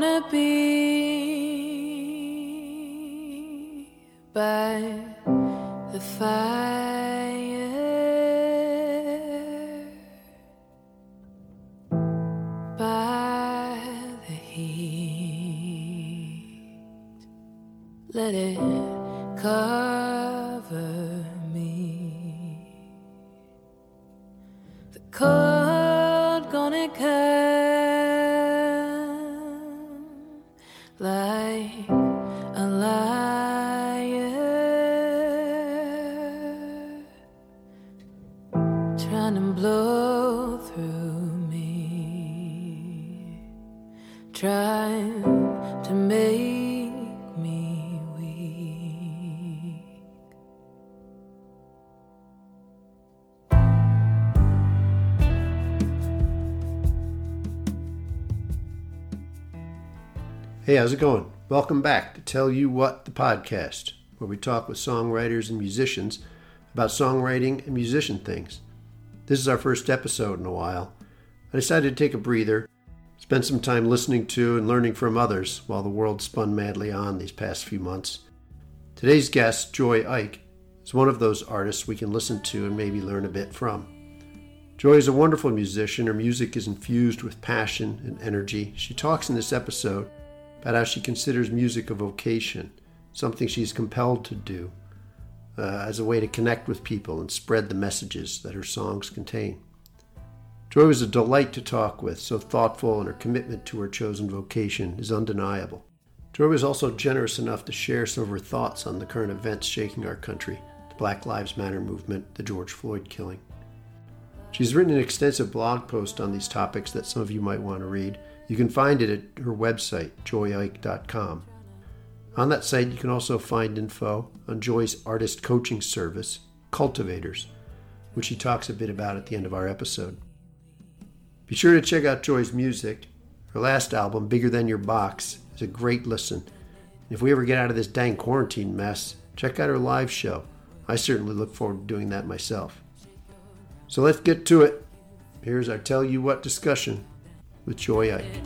wanna be by the fire, by the heat. Let it cover me. The cold gonna come like a liar, trying to blow through me, trying to make. Hey, how's it going? Welcome back to Tell You What, the podcast, where we talk with songwriters and musicians about songwriting and musician things. This is our first episode in a while. I decided to take a breather, spend some time listening to and learning from others while the world spun madly on these past few months. Today's guest, Joy Ike, is one of those artists we can listen to and maybe learn a bit from. Joy is a wonderful musician. Her music is infused with passion and energy. She talks in this episode about how she considers music a vocation, something she's compelled to do as a way to connect with people and spread the messages that her songs contain. Joy was a delight to talk with, so thoughtful, and her commitment to her chosen vocation is undeniable. Joy was also generous enough to share some of her thoughts on the current events shaking our country, the Black Lives Matter movement, the George Floyd killing. She's written an extensive blog post on these topics that some of you might want to read. You can find it at her website, joyike.com. On that site, you can also find info on Joy's artist coaching service, Cultivators, which she talks a bit about at the end of our episode. Be sure to check out Joy's music. Her last album, Bigger Than Your Box, is a great listen. And if we ever get out of this dang quarantine mess, check out her live show. I certainly look forward to doing that myself. So let's get to it. Here's our Tell You What discussion with Joy Ike.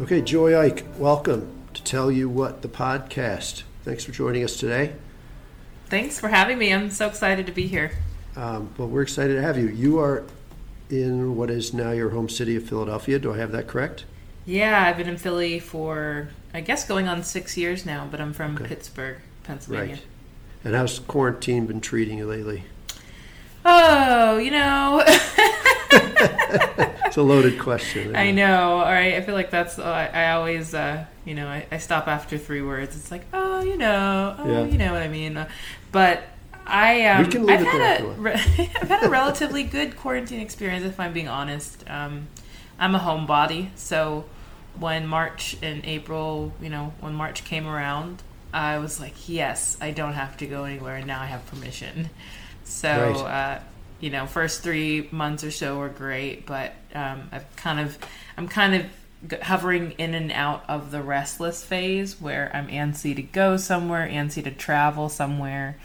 Okay, Joy Ike, welcome to Tell You What, the podcast. Thanks for joining us today. Thanks for having me. I'm so excited to be here. Well, we're excited to have you. You are in what is now your home city of Philadelphia. Do I have that correct? Yeah, I've been in Philly for, I guess, going on 6 years now, but I'm from Pittsburgh, Pennsylvania. Right. And how's quarantine been treating you lately? Oh, you know... It's a loaded question. I know. All right. I feel like that's, I always, I stop after three words. It's like, you know what I mean. But I've had a relatively good quarantine experience, if I'm being honest. I'm a homebody. So when March and April, when March came around, I was like, yes, I don't have to go anywhere. And now I have permission. So, right. First 3 months or so were great, but I'm kind of hovering in and out of the restless phase where I'm antsy to go somewhere, antsy to travel somewhere,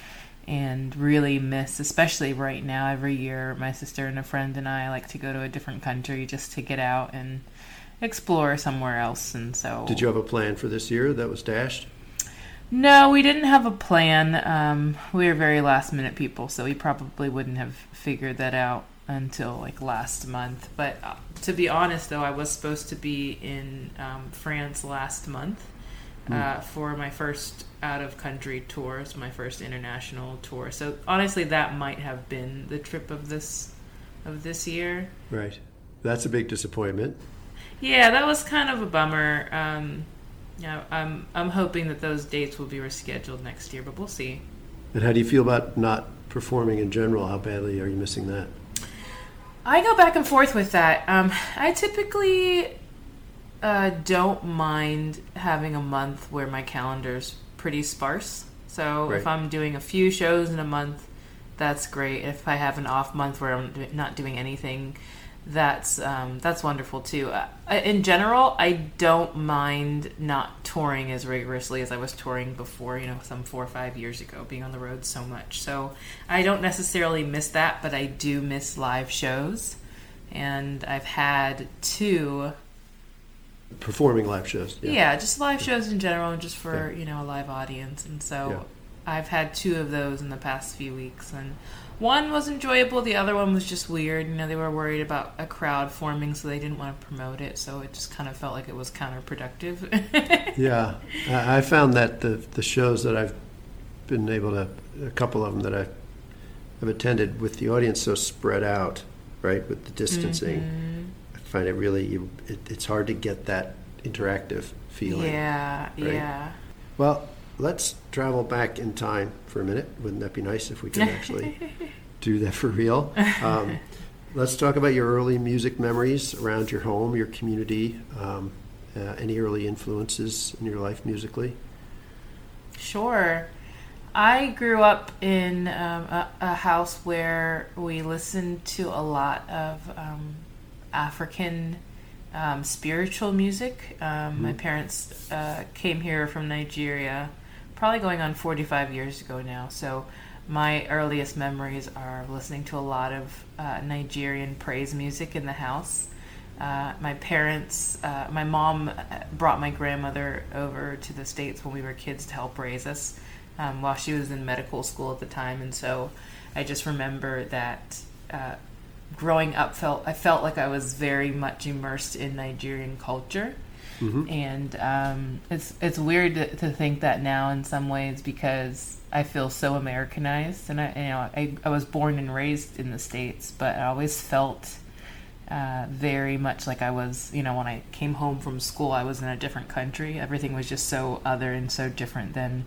and really miss, especially right now, every year, my sister and a friend and I like to go to a different country just to get out and explore somewhere else. And so, did you have a plan for this year that was dashed? No, we didn't have a plan. We are very last-minute people, so we probably wouldn't have figured that out until last month. But to be honest, though, I was supposed to be in France last month for my first out-of-country tour, so my first international tour. So honestly, that might have been the trip of this year. Right. That's a big disappointment. Yeah, that was kind of a bummer. Yeah, I'm hoping that those dates will be rescheduled next year, but we'll see. And how do you feel about not performing in general? How badly are you missing that? I go back and forth with that. I typically don't mind having a month where my calendar's pretty sparse. So right. If I'm doing a few shows in a month, that's great. If I have an off month where I'm not doing anything, that's wonderful too. In general, I don't mind not touring as rigorously as I was touring before, some 4 or 5 years ago, being on the road so much. So I don't necessarily miss that, but I do miss live shows. And I've had two performing live shows. Yeah, just live shows in general, just for a live audience. And so I've had two of those in the past few weeks, and one was enjoyable, the other one was just weird. They were worried about a crowd forming, so they didn't want to promote it, so it just kind of felt like it was counterproductive. Yeah. I found that the shows that I've been able to, a couple of them that I've attended with the audience so spread out, right, with the distancing, I find it really, it's hard to get that interactive feeling. Yeah, right? Yeah. Well, let's travel back in time for a minute. Wouldn't that be nice if we could actually do that for real? Let's talk about your early music memories around your home, your community, any early influences in your life musically. Sure. I grew up in a house where we listened to a lot of African spiritual music. My parents came here from Nigeria, probably going on 45 years ago now. So my earliest memories are listening to a lot of Nigerian praise music in the house. My mom brought my grandmother over to the States when we were kids to help raise us while she was in medical school at the time. And so I just remember that growing up, I felt like I was very much immersed in Nigerian culture. Mm-hmm. And it's weird to think that now in some ways, because I feel so Americanized, and I was born and raised in the States, but I always felt very much like I was, when I came home from school, I was in a different country. Everything was just so other and so different than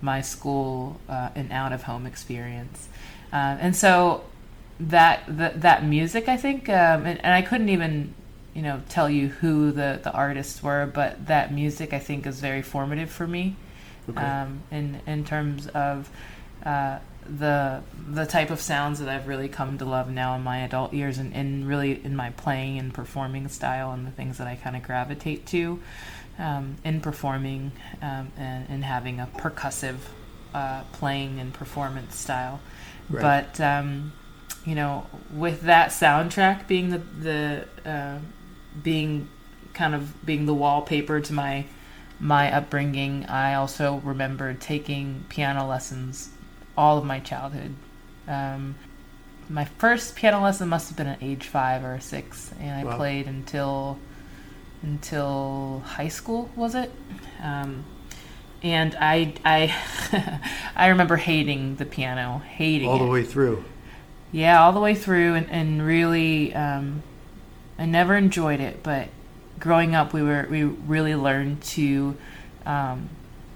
my school and out of home experience, and so that music, I think, and I couldn't even tell you who the artists were, but that music, I think, is very formative for me. Okay. In terms of the type of sounds that I've really come to love now in my adult years, and really in my playing and performing style, and the things that I kind of gravitate to in performing, and having a percussive playing and performance style. Right. But with that soundtrack being being the wallpaper to my upbringing, I also remember taking piano lessons all of my childhood. My first piano lesson must have been at age 5 or 6, and I played until high school, was it? And I I remember hating the piano, hating it. All the way through. Yeah, all the way through, and really, I never enjoyed it. But growing up, we really learned to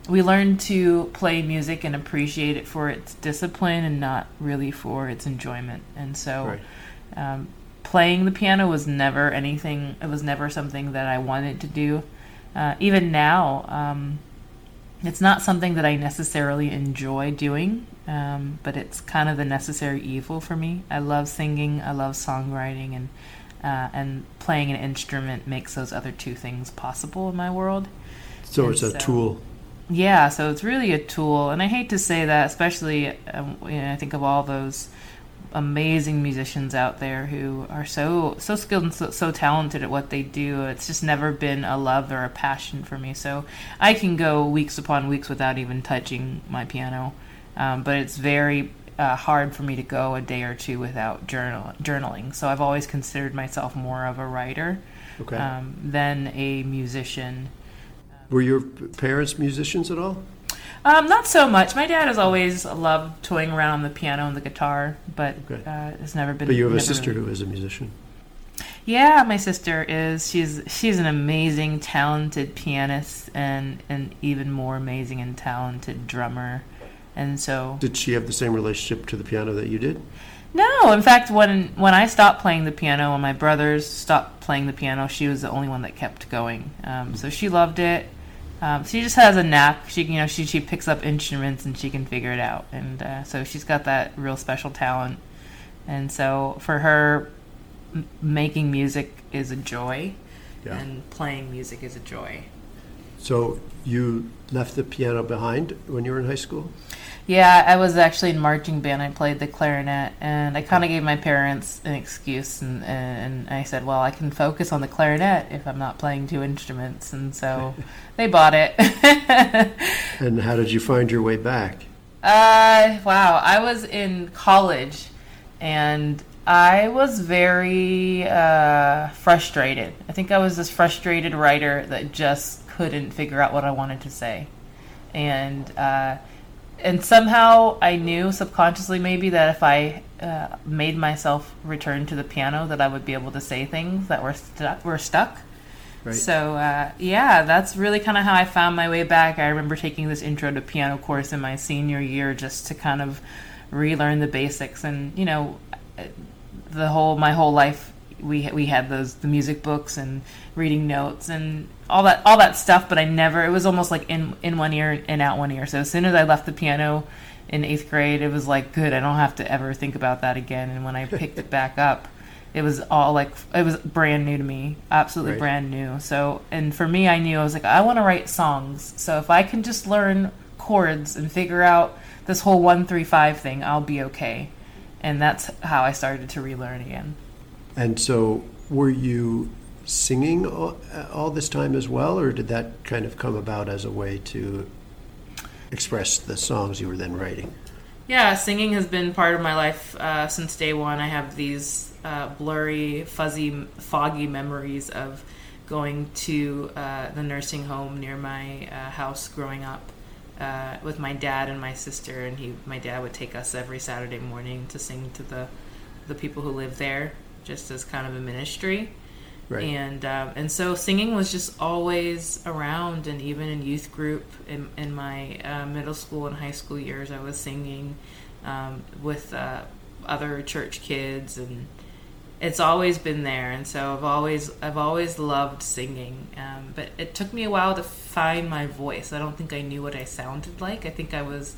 play music and appreciate it for its discipline, and not really for its enjoyment. And so, right. Playing the piano was never anything. It was never something that I wanted to do. Even now, it's not something that I necessarily enjoy doing. But it's kind of the necessary evil for me. I love singing, I love songwriting, and playing an instrument makes those other two things possible in my world. So and it's a tool. Yeah, so it's really a tool, and I hate to say that, especially I think of all those amazing musicians out there who are so skilled and so talented at what they do. It's just never been a love or a passion for me. So I can go weeks upon weeks without even touching my piano. But it's very hard for me to go a day or two without journaling. So I've always considered myself more of a writer than a musician. Were your parents musicians at all? Not so much. My dad has always loved toying around on the piano and the guitar, but it's never been. But you have a sister who is a musician. Yeah, my sister is. She's an amazing, talented pianist and an even more amazing and talented drummer. And so, did she have the same relationship to the piano that you did? No, in fact, when I stopped playing the piano and my brothers stopped playing the piano, she was the only one that kept going. So she loved it. She just has a knack. She picks up instruments and she can figure it out. And so she's got that real special talent. And so for her, making music is a joy, and playing music is a joy. So you left the piano behind when you were in high school? Yeah, I was actually in marching band. I played the clarinet, and I kind of gave my parents an excuse, and I said, well, I can focus on the clarinet if I'm not playing two instruments, and so they bought it. And how did you find your way back? Wow, I was in college, and I was very frustrated. I think I was this frustrated writer that just couldn't figure out what I wanted to say, and somehow I knew subconsciously maybe that if I made myself return to the piano that I would be able to say things that were stuck. Right. So, that's really kind of how I found my way back. I remember taking this intro to piano course in my senior year just to kind of relearn the basics. And, you know, my whole life we had the music books and reading notes and all that stuff, but it was almost like in one ear and out one ear. So as soon as I left the piano in 8th grade, it was like, good, I don't have to ever think about that again. And when I picked it back up, it was all like, it was brand new to me, absolutely brand new. So, and for me, I knew, I was like, I want to write songs. So if I can just learn chords and figure out this whole 1-3-5 thing, I'll be okay. And that's how I started to relearn again. And so were you singing all this time as well, or did that kind of come about as a way to express the songs you were then writing? Yeah, singing has been part of my life since day one. I have these blurry, fuzzy, foggy memories of going to the nursing home near my house growing up with my dad and my sister, and my dad would take us every Saturday morning to sing to the people who live there, just as kind of a ministry. Right. And so singing was just always around, and even in youth group, in my middle school and high school years, I was singing with other church kids, and it's always been there. And so I've always loved singing, but it took me a while to find my voice. I don't think I knew what I sounded like. I think I was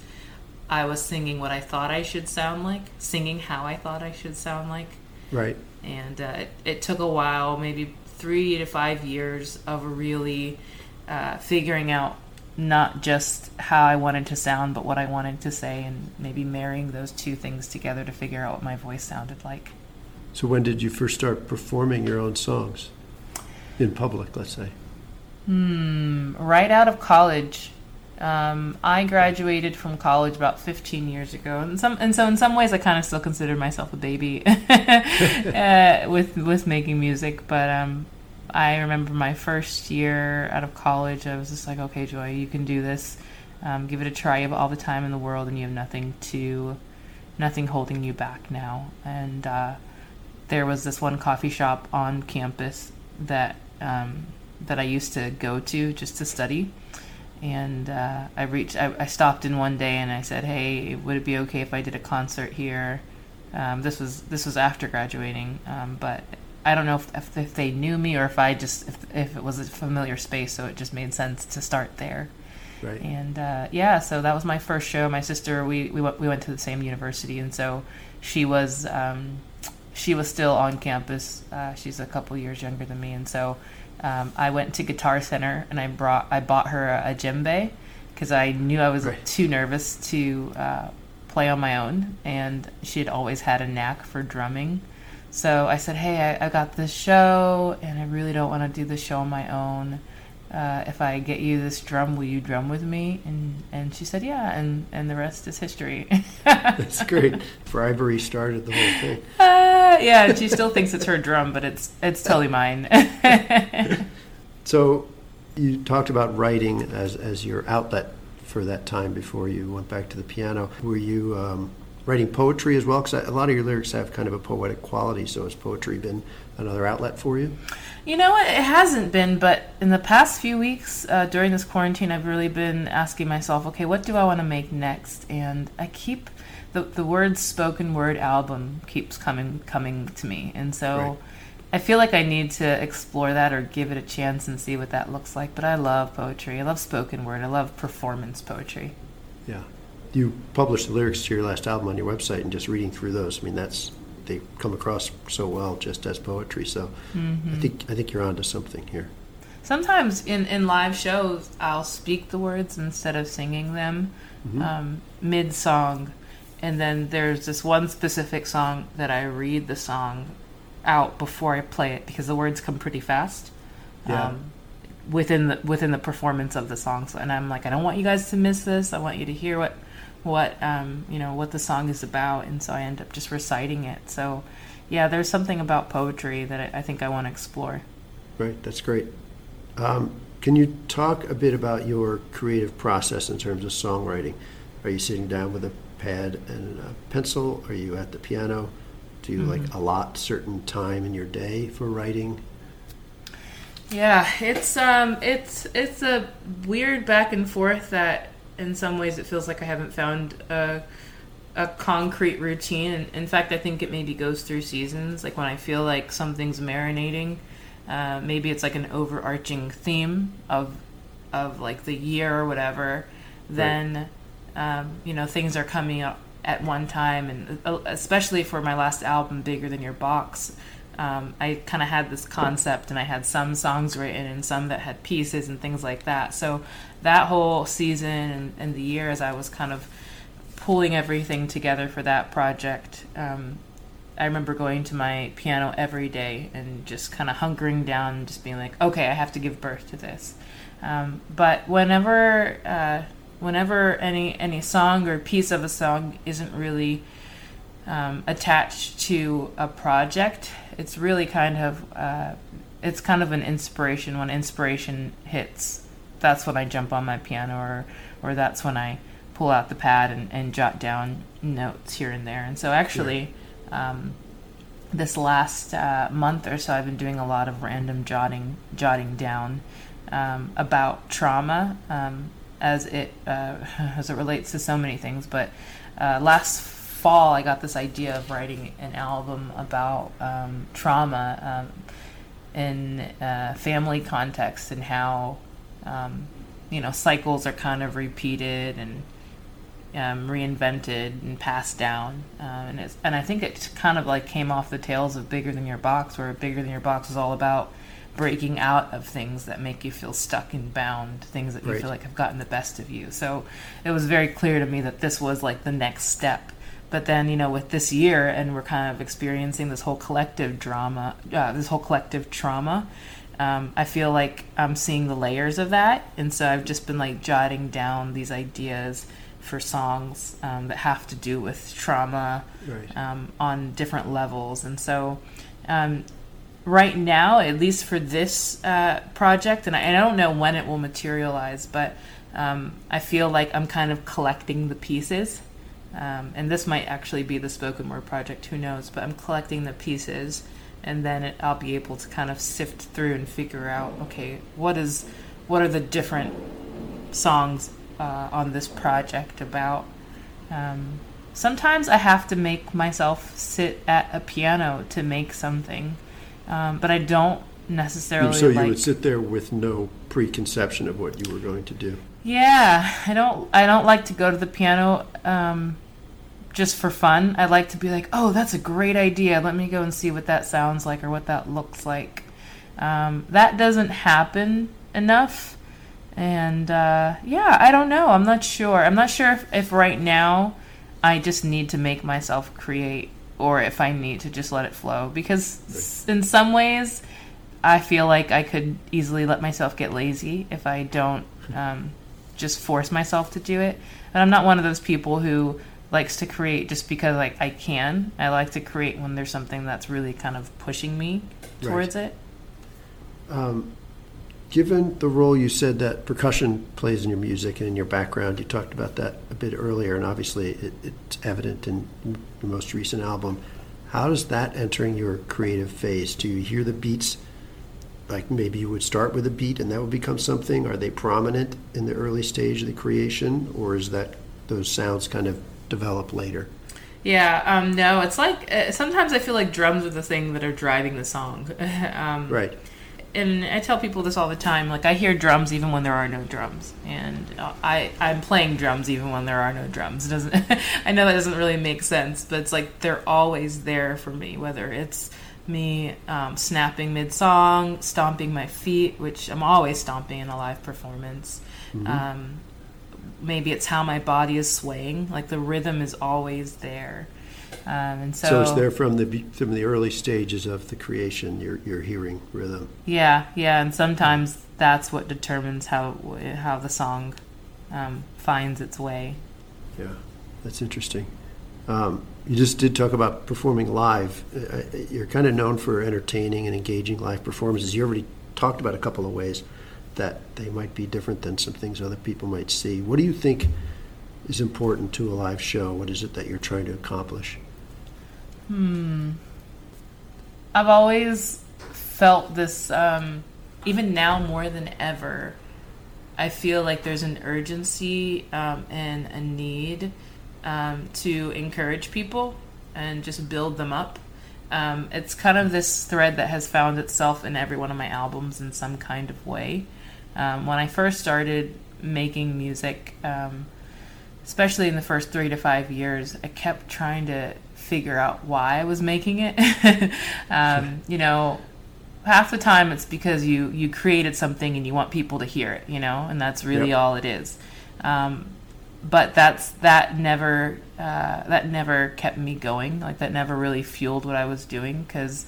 singing what I thought I should sound like, singing how I thought I should sound like. Right. And it took a while, maybe 3 to 5 years of really figuring out not just how I wanted to sound, but what I wanted to say, and maybe marrying those two things together to figure out what my voice sounded like. So when did you first start performing your own songs in public, let's say? Right out of college. I graduated from college about 15 years ago, and so in some ways I kind of still consider myself a baby with making music. But I remember my first year out of college, I was just like, okay, Joy, you can do this. Give it a try. You have all the time in the world, and you have nothing holding you back now. And there was this one coffee shop on campus that I used to go to just to study. And I stopped in one day and I said, hey, would it be okay if I did a concert here? This was after graduating, but I don't know if they knew me or if it was a familiar space, so it just made sense to start there. Right. And so that was my first show. My sister, we went to the same university, and so she was still on campus. She's a couple years younger than me, and so I went to Guitar Center and I bought her a djembe because I knew I was too nervous to play on my own, and she had always had a knack for drumming. So I said, hey, I got this show and I really don't want to do this show on my own. If I get you this drum, will you drum with me? And she said, yeah, and the rest is history. That's great. Bribery started the whole thing. Yeah, she still thinks it's her drum, but it's totally mine. So you talked about writing as your outlet for that time before you went back to the piano. Were you writing poetry as well? Because a lot of your lyrics have kind of a poetic quality, so has poetry been another outlet for you? You know what, it hasn't been, but in the past few weeks during this quarantine, I've really been asking myself, okay, what do I want to make next? And I keep, the word spoken word album keeps coming to me, and so right. I feel like I need to explore that or give it a chance and see what that looks like. But I love poetry, I love spoken word, I love performance poetry. Yeah. You published the lyrics to your last album on your website, and just reading through those, I mean, they come across so well just as poetry. So mm-hmm. I think you're onto something here. Sometimes in live shows, I'll speak the words instead of singing them mm-hmm. Mid-song. And then there's this one specific song that I read the song out before I play it, because the words come pretty fast. Yeah. Within the performance of the song. So, and I'm like, I don't want you guys to miss this. I want you to hear what the song is about, and so I end up just reciting it. So, yeah, there's something about poetry that I think I want to explore. Right, that's great. Can you talk a bit about your creative process in terms of songwriting? Are you sitting down with a pad and a pencil? Are you at the piano? Do you mm-hmm. allot certain time in your day for writing? Yeah, it's a weird back and forth that in some ways it feels like I haven't found a concrete routine. And in fact, I think it maybe goes through seasons. Like when I feel like something's marinating, maybe it's like an overarching theme of like the year or whatever. Then, right. Things are coming up at one time. And especially for my last album, Bigger Than Your Box, I kind of had this concept, and I had some songs written and some that had pieces and things like that. So that whole season and the years, I was kind of pulling everything together for that project. I remember going to my piano every day and just kind of hunkering down and just being like, okay, I have to give birth to this. But whenever any song or piece of a song isn't really attached to a project, it's really kind of an inspiration. When inspiration hits, that's when I jump on my piano, or that's when I pull out the pad and jot down notes here and there. And so actually, this last month or so, I've been doing a lot of random jotting down about trauma as it relates to so many things. But last fall, I got this idea of writing an album about trauma in family context, and how cycles are kind of repeated and reinvented and passed down. And I think it kind of like came off the tails of Bigger Than Your Box, where Bigger Than Your Box is all about breaking out of things that make you feel stuck and bound, things that you right. feel like have gotten the best of you. So it was very clear to me that this was like the next step. But then, with this year, and we're kind of experiencing this whole collective drama, this whole collective trauma, I feel like I'm seeing the layers of that. And so I've just been like jotting down these ideas for songs that have to do with trauma right. On different levels. And so right now, at least for this project, and I don't know when it will materialize, but I feel like I'm kind of collecting the pieces. And this might actually be the spoken word project, who knows, but I'm collecting the pieces, and then I'll be able to kind of sift through and figure out, okay, what are the different songs on this project about. Sometimes I have to make myself sit at a piano to make something, but I don't necessarily. So you would sit there with no preconception of what you were going to do. Yeah, I don't like to go to the piano just for fun. I like to be like, oh, that's a great idea. Let me go and see what that sounds like or what that looks like. That doesn't happen enough. And, I don't know. I'm not sure. I'm not sure if right now I just need to make myself create, or if I need to just let it flow. Because in some ways, I feel like I could easily let myself get lazy if I don't just force myself to do it. And I'm not one of those people who likes to create just because like I can. I like to create when there's something that's really kind of pushing me towards right. it. Given the role you said that percussion plays in your music and in your background, you talked about that a bit earlier, and obviously it's evident in your most recent album. How does that enter in your creative phase? Do you hear the beats? Like maybe you would start with a beat and that would become something? Are they prominent in the early stage of the creation, or is that those sounds kind of develop later? Yeah, no, it's like sometimes I feel like drums are the thing that are driving the song. Right. And I tell people this all the time, like I hear drums even when there are no drums, and I'm playing drums even when there are no drums. It doesn't I know that doesn't really make sense, but it's like they're always there for me, whether it's me snapping mid-song, stomping my feet, which I'm always stomping in a live performance. Mm-hmm. Maybe it's how my body is swaying, like the rhythm is always there. And so it's there from the early stages of the creation. You're hearing rhythm. Yeah, and sometimes that's what determines how the song finds its way. Yeah, that's interesting. You just did talk about performing live. You're kind of known for entertaining and engaging live performances. You already talked about a couple of ways that they might be different than some things other people might see. What do you think is important to a live show? What is it that you're trying to accomplish? I've always felt this, even now more than ever, I feel like there's an urgency and a need to encourage people and just build them up. It's kind of this thread that has found itself in every one of my albums in some kind of way. When I first started making music, especially in the first 3 to 5 years, I kept trying to figure out why I was making it. You know, half the time it's because you created something and you want people to hear it, you know, and that's really all it is. But that never kept me going. Like that never really fueled what I was doing, because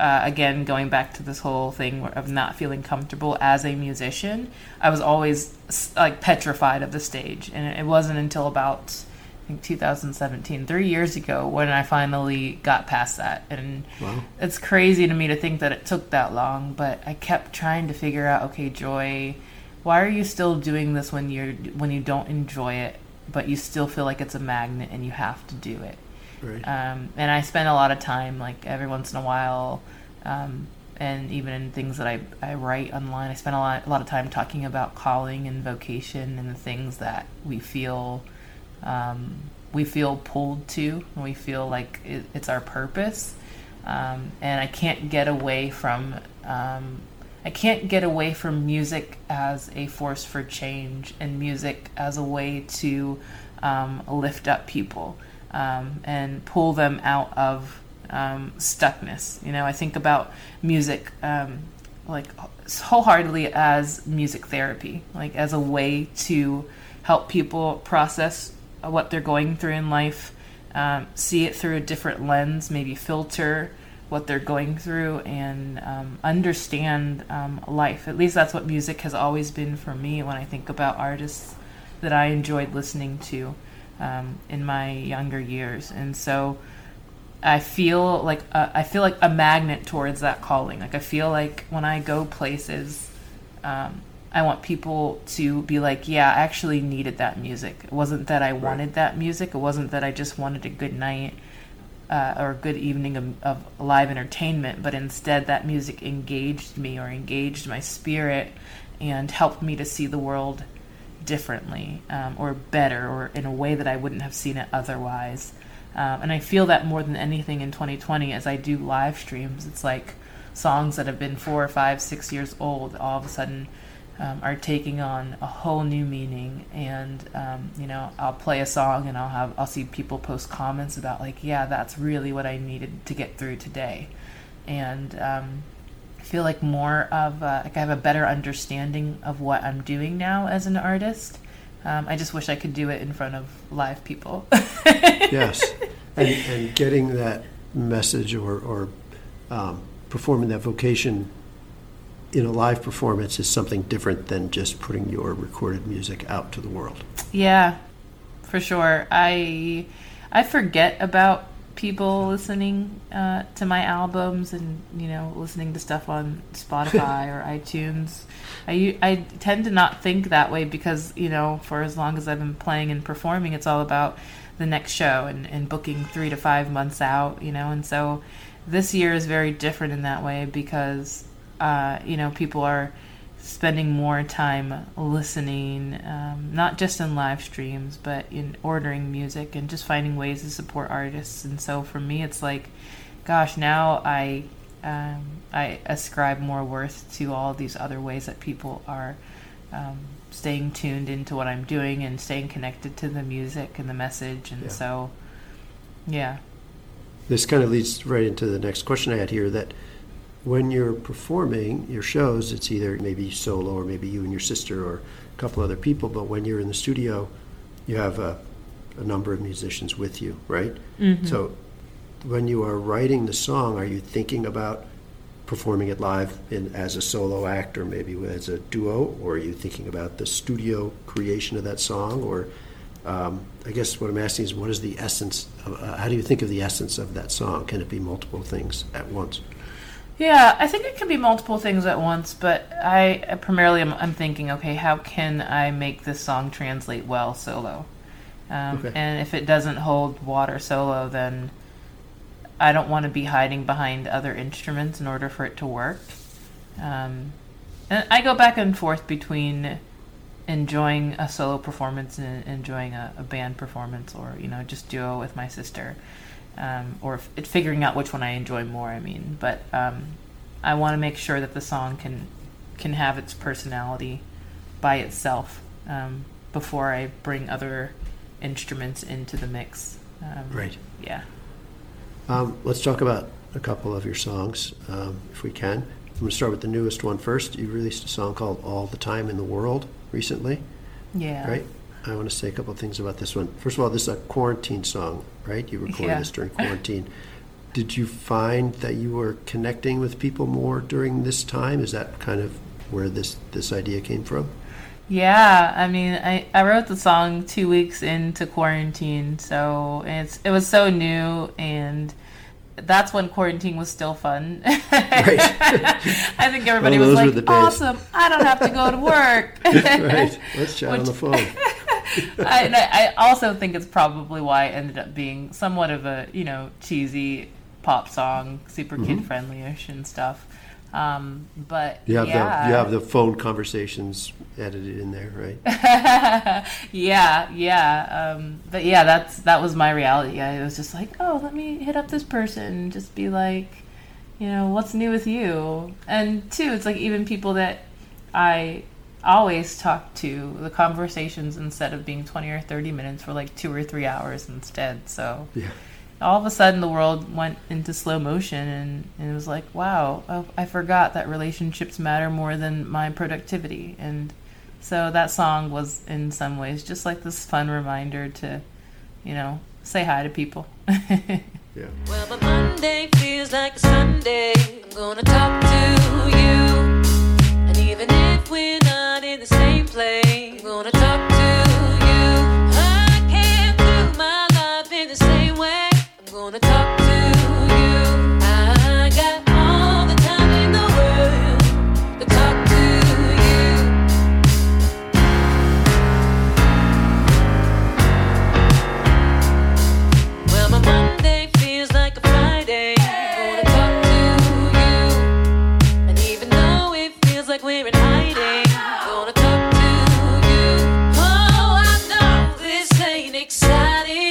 again, going back to this whole thing of not feeling comfortable as a musician, I was always like petrified of the stage. And it wasn't until about, I think, 2017, 3 years ago, when I finally got past that. And It's crazy to me to think that it took that long, but I kept trying to figure out, okay, Joy, why are you still doing this when you don't enjoy it, but you still feel like it's a magnet and you have to do it? Right. And I spend a lot of time, like every once in a while, and even in things that I write online, I spend a lot of time talking about calling and vocation and the things that we feel pulled to, and we feel like it's our purpose. And I can't get away from music as a force for change, and music as a way to lift up people. And pull them out of stuckness. You know, I think about music like wholeheartedly as music therapy, like as a way to help people process what they're going through in life, see it through a different lens, maybe filter what they're going through, and understand life. At least that's what music has always been for me when I think about artists that I enjoyed listening to in my younger years. And so I feel like a magnet towards that calling. Like I feel like when I go places, I want people to be like, yeah, I actually needed that music. It wasn't that I wanted that music. It wasn't that I just wanted a good night or a good evening of live entertainment, but instead that music engaged me or engaged my spirit and helped me to see the world differently, or better, or in a way that I wouldn't have seen it otherwise. And I feel that more than anything in 2020 as I do live streams. It's like songs that have been 4 or 5, 6 years old all of a sudden are taking on a whole new meaning. And you know, I'll play a song and I'll see people post comments about like, yeah, that's really what I needed to get through today. And feel like more of like I have a better understanding of what I'm doing now as an artist. I just wish I could do it in front of live people. Yes, and getting that message or performing that vocation in a live performance is something different than just putting your recorded music out to the world. Yeah, for sure. I forget about people listening to my albums and, you know, listening to stuff on Spotify or iTunes. I tend to not think that way because, you know, for as long as I've been playing and performing, it's all about the next show and booking 3 to 5 months out, you know. And so this year is very different in that way because, you know, people are spending more time listening, not just in live streams, but in ordering music and just finding ways to support artists. And so for me, it's like, gosh, now I ascribe more worth to all these other ways that people are staying tuned into what I'm doing and staying connected to the music and the message. And so, yeah. This kind of leads right into the next question I had here, that when you're performing your shows, it's either maybe solo or maybe you and your sister or a couple other people, but when you're in the studio, you have a number of musicians with you, right? Mm-hmm. So when you are writing the song, are you thinking about performing it live as a solo act or maybe as a duo, or are you thinking about the studio creation of that song? Or I guess what I'm asking is, what is the essence of, how do you think of the essence of that song? Can it be multiple things at once? Yeah, I think it can be multiple things at once, but I primarily I'm thinking, okay, how can I make this song translate well solo? And if it doesn't hold water solo, then I don't want to be hiding behind other instruments in order for it to work. And I go back and forth between enjoying a solo performance and enjoying a band performance, or, you know, just duo with my sister. Or figuring out which one I enjoy more, I mean. But I want to make sure that the song can have its personality by itself before I bring other instruments into the mix. Right. Yeah. Let's talk about a couple of your songs, if we can. I'm going to start with the newest one first. You released a song called All the Time in the World recently. Yeah. Right? I want to say a couple of things about this one. First of all, this is a quarantine song, right? You recorded this during quarantine. Did you find that you were connecting with people more during this time? Is that kind of where this idea came from? Yeah, I mean, I wrote the song 2 weeks into quarantine, so it was so new, and that's when quarantine was still fun. Right. I think everybody was like, awesome, I don't have to go to work. Right. Let's chat on the phone. I also think it's probably why it ended up being somewhat of a, you know, cheesy pop song, super kid-friendly-ish and stuff. But you have the phone conversations edited in there, right? Yeah. But yeah, that was my reality. I was just like, oh, let me hit up this person, just be like, you know, what's new with you? And two, it's like even people that I always talk to, the conversations instead of being 20 or 30 minutes were like 2 or 3 hours instead. So yeah. All of a sudden, the world went into slow motion, and it was like, wow, I forgot that relationships matter more than my productivity. And so that song was, in some ways, just like this fun reminder to, you know, say hi to people. Yeah. Well, but Monday feels like a Sunday. I'm gonna talk to you. And even if we're not in the same place, I'm gonna talk to you. I can't do my life in the same way. Gonna talk to you. I got all the time in the world to talk to you. Well, my Monday feels like a Friday. Gonna talk to you. And even though it feels like we're in hiding, gonna talk to you. Oh, I know this ain't exciting.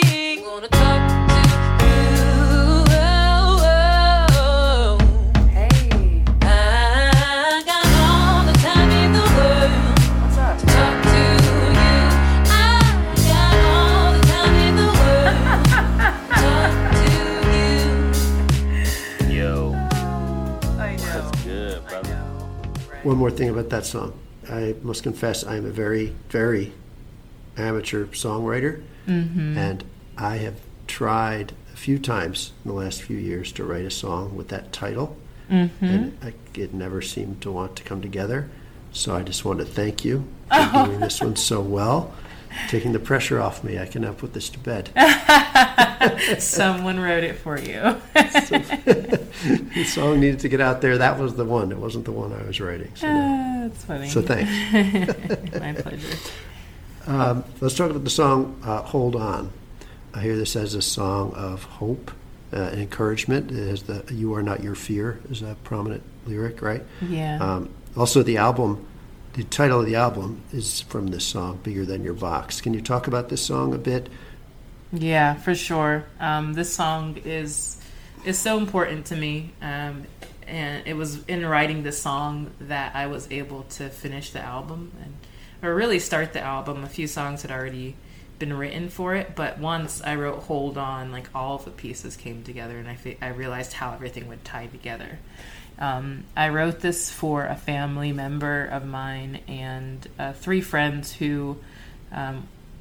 One more thing about that song. I must confess, I am a very, very amateur songwriter. Mm-hmm. And I have tried a few times in the last few years to write a song with that title. Mm-hmm. And it never seemed to want to come together. So I just want to thank you for doing this one so well. taking the pressure off me. I can now put this to bed. Someone wrote it for you. The song needed to get out there. That was the one. It wasn't the one I was writing. So that's funny. So thanks. My pleasure. Let's talk about the song Hold On. I hear this as a song of hope and encouragement. It has the You Are Not Your Fear is a prominent lyric, right? Yeah. Also, the album, the title of the album is from this song, Bigger Than Your Box. Can you talk about this song a bit? Yeah, for sure. This song is so important to me. And it was in writing this song that I was able to finish the album or really start the album. A few songs had already been written for it, but once I wrote Hold On, like all of the pieces came together, and I realized how everything would tie together. I wrote this for a family member of mine and three friends who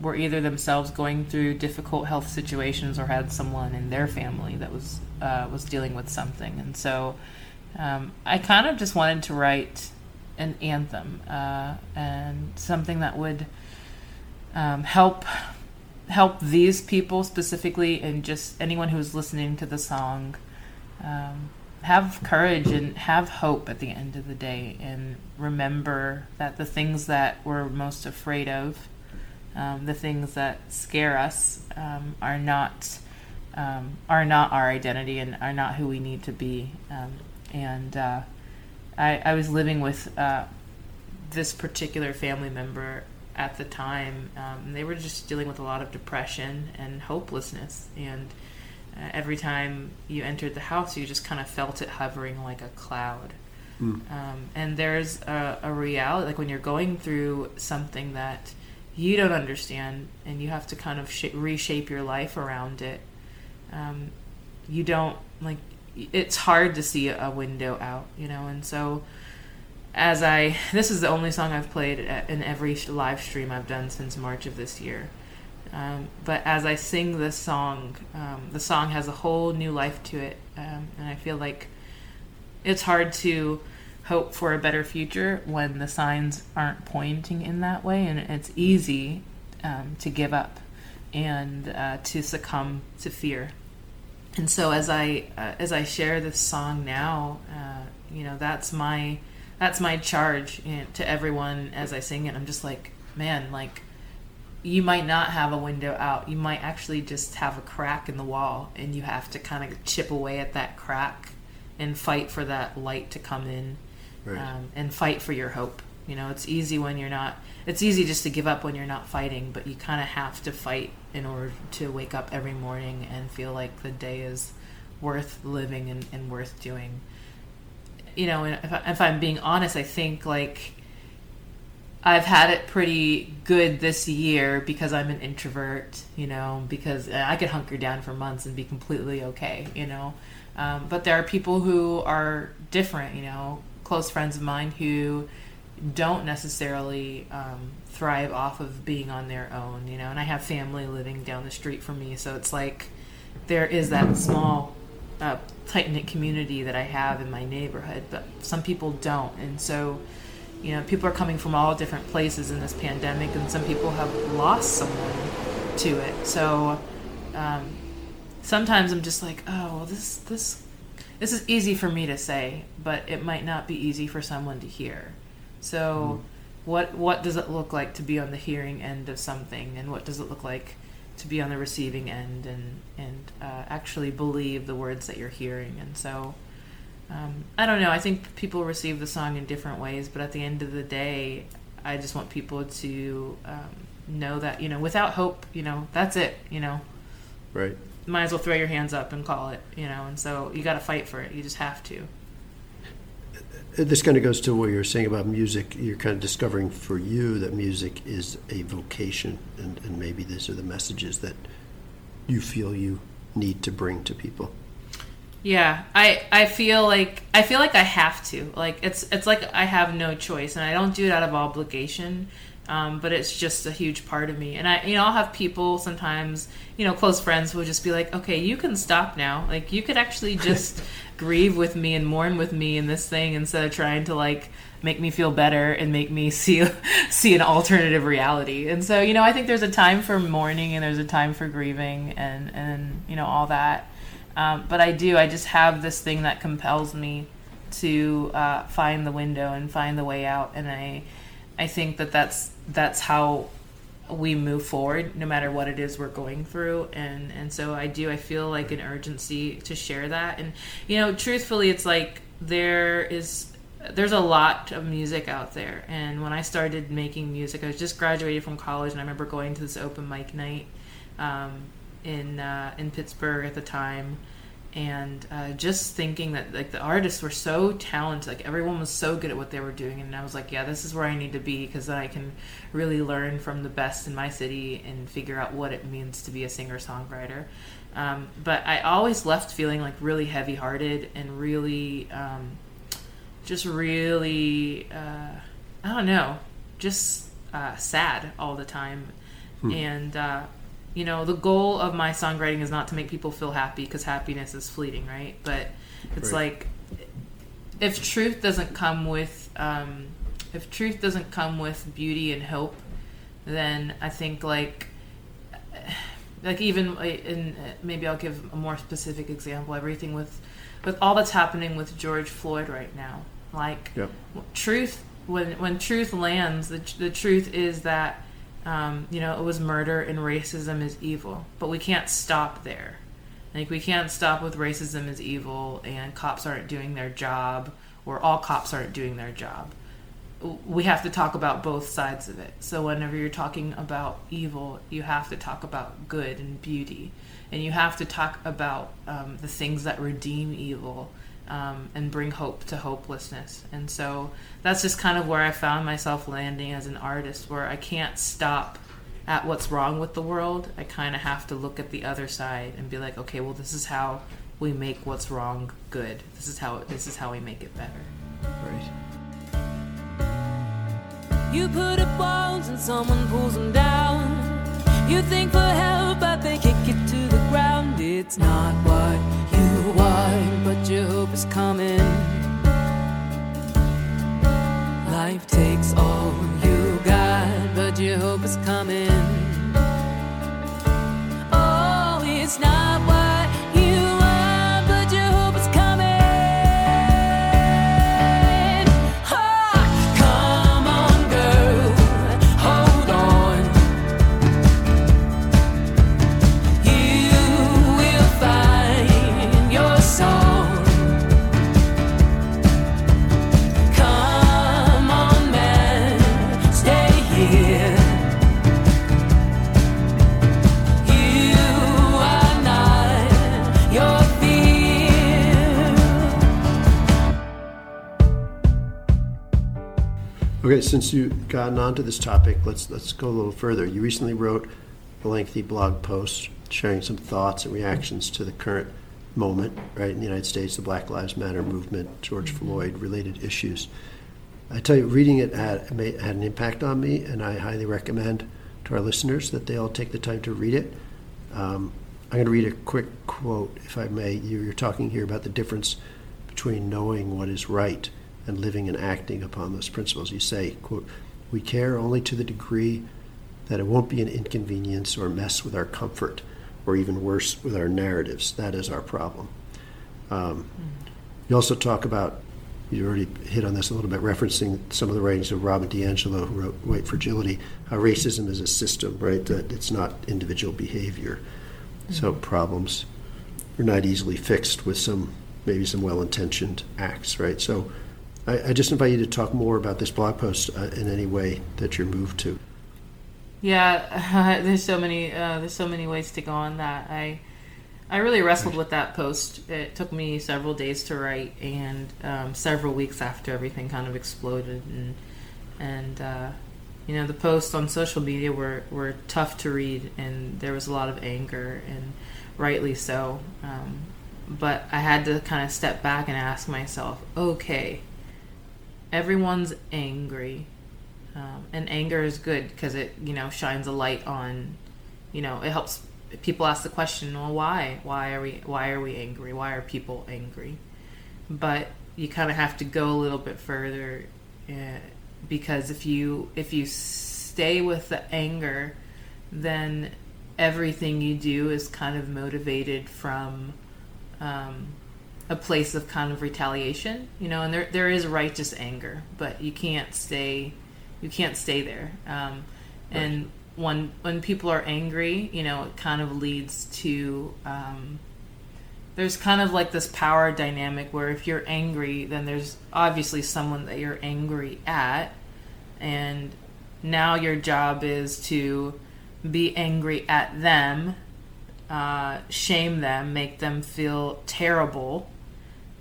were either themselves going through difficult health situations or had someone in their family that was dealing with something. And so I kind of just wanted to write an anthem and something that would help these people specifically, and just anyone who's listening to the song have courage and have hope at the end of the day, and remember that the things that we're most afraid of, the things that scare us, are not our identity and are not who we need to be. I was living with this particular family member at the time. They were just dealing with a lot of depression and hopelessness, and every time you entered the house, you just kind of felt it hovering like a cloud. And there's a reality, like when you're going through something that you don't understand and you have to kind of reshape your life around it, you don't, like, it's hard to see a window out, you know. And so this is the only song I've played in every live stream I've done since March of this year. But as I sing this song, the song has a whole new life to it. And I feel like it's hard to hope for a better future when the signs aren't pointing in that way. And it's easy to give up and to succumb to fear. And so as I share this song now, that's my charge to everyone as I sing it. I'm just like, man, like, you might not have a window out. You might actually just have a crack in the wall, and you have to kind of chip away at that crack and fight for that light to come in, right. And fight for your hope. You know, it's easy when you're not, it's easy just to give up when you're not fighting, but you kind of have to fight in order to wake up every morning and feel like the day is worth living and worth doing. You know, if I'm being honest, I think, like, I've had it pretty good this year because I'm an introvert, you know, because I could hunker down for months and be completely okay, you know. But there are people who are different, you know, close friends of mine who don't necessarily thrive off of being on their own, you know. And I have family living down the street from me, so it's like there is that small tight-knit community that I have in my neighborhood, but some people don't. And so, you know, people are coming from all different places in this pandemic, and some people have lost someone to it. So sometimes I'm just like, oh, well, this is easy for me to say, but it might not be easy for someone to hear. So what does it look like to be on the hearing end of something, and what does it look like to be on the receiving end and actually believe the words that you're hearing? And so, I don't know, I think people receive the song in different ways, but at the end of the day, I just want people to know that, you know, without hope, you know, that's it, you know. Right. Might as well throw your hands up and call it, you know, and so you got to fight for it. You just have to. This kind of goes to what you were saying about music. You're kind of discovering for you that music is a vocation, and maybe these are the messages that you feel you need to bring to people. Yeah, I feel like I have to. Like it's like I have no choice, and I don't do it out of obligation. But it's just a huge part of me. And I'll have people sometimes, close friends who will just be like, okay, you can stop now. Like, you could actually just grieve with me and mourn with me in this thing instead of trying to, like, make me feel better and make me see an alternative reality. And so, I think there's a time for mourning and there's a time for grieving and all that. But I just have this thing that compels me to find the window and find the way out. And I think that's how we move forward, no matter what it is we're going through. And so I feel like an urgency to share that. And, truthfully, it's like there's a lot of music out there. And when I started making music, I was just graduated from college, and I remember going to this open mic night in Pittsburgh at the time. And just thinking that, like, the artists were so talented, like, everyone was so good at what they were doing, and I was like, yeah, this is where I need to be, because then I can really learn from the best in my city and figure out what it means to be a singer-songwriter. But I always left feeling, like, really heavy-hearted and really, sad all the time. And... the goal of my songwriting is not to make people feel happy, because happiness is fleeting, right? But it's like, if truth doesn't come with beauty and hope, then I think like even in, maybe I'll give a more specific example. Everything with all that's happening with George Floyd right now, like truth. When truth lands, the truth is that. It was murder, and racism is evil. But we can't stop there. Like, we can't stop with racism is evil and cops aren't doing their job, or all cops aren't doing their job. We have to talk about both sides of it. So whenever you're talking about evil, you have to talk about good and beauty. And you have to talk about the things that redeem evil. And bring hope to hopelessness. And so that's just kind of where I found myself landing as an artist, where I can't stop at what's wrong with the world. I kind of have to look at the other side and be like, okay, well, this is how we make what's wrong good. This is how we make it better. Right. You put up walls and someone pulls them down. You think for help, but they kick it to the ground. It's not what you want, but your hope is coming. Life takes all you got, but your hope is coming. Oh, it's not what you want, but your hope is coming. Oh, come on, girl, hold on. You will find soul. Come on, man, stay here. You are not your fear. Okay, since you've gotten onto this topic, let's go a little further. You recently wrote a lengthy blog post sharing some thoughts and reactions to the current moment, right, in the United States, the Black Lives Matter movement, George Floyd, related issues. I tell you, reading it had an impact on me, and I highly recommend to our listeners that they all take the time to read it. I'm going to read a quick quote, if I may. You're talking here about the difference between knowing what is right and living and acting upon those principles. You say, quote, "We care only to the degree that it won't be an inconvenience or mess with our comfort, or even worse, with our narratives. That is our problem." You also talk about, you already hit on this a little bit, referencing some of the writings of Robin DiAngelo, who wrote White Fragility, how racism is a system, right? That it's not individual behavior. Mm-hmm. So problems are not easily fixed with maybe some well-intentioned acts, right? So I just invite you to talk more about this blog post in any way that you're moved to. Yeah, there's so many ways to go on that. I really wrestled with that post. It took me several days to write, and several weeks after everything kind of exploded. And the posts on social media were tough to read, and there was a lot of anger, and rightly so. But I had to kind of step back and ask myself, okay, everyone's angry. And anger is good because it, shines a light on, it helps people ask the question, well, why? Why are we angry? Why are people angry? But you kind of have to go a little bit further, because if you stay with the anger, then everything you do is kind of motivated from a place of kind of retaliation, and there is righteous anger, but you can't stay there. Right. And when people are angry, it kind of leads to, there's kind of like this power dynamic where if you're angry, then there's obviously someone that you're angry at. And now your job is to be angry at them, shame them, make them feel terrible.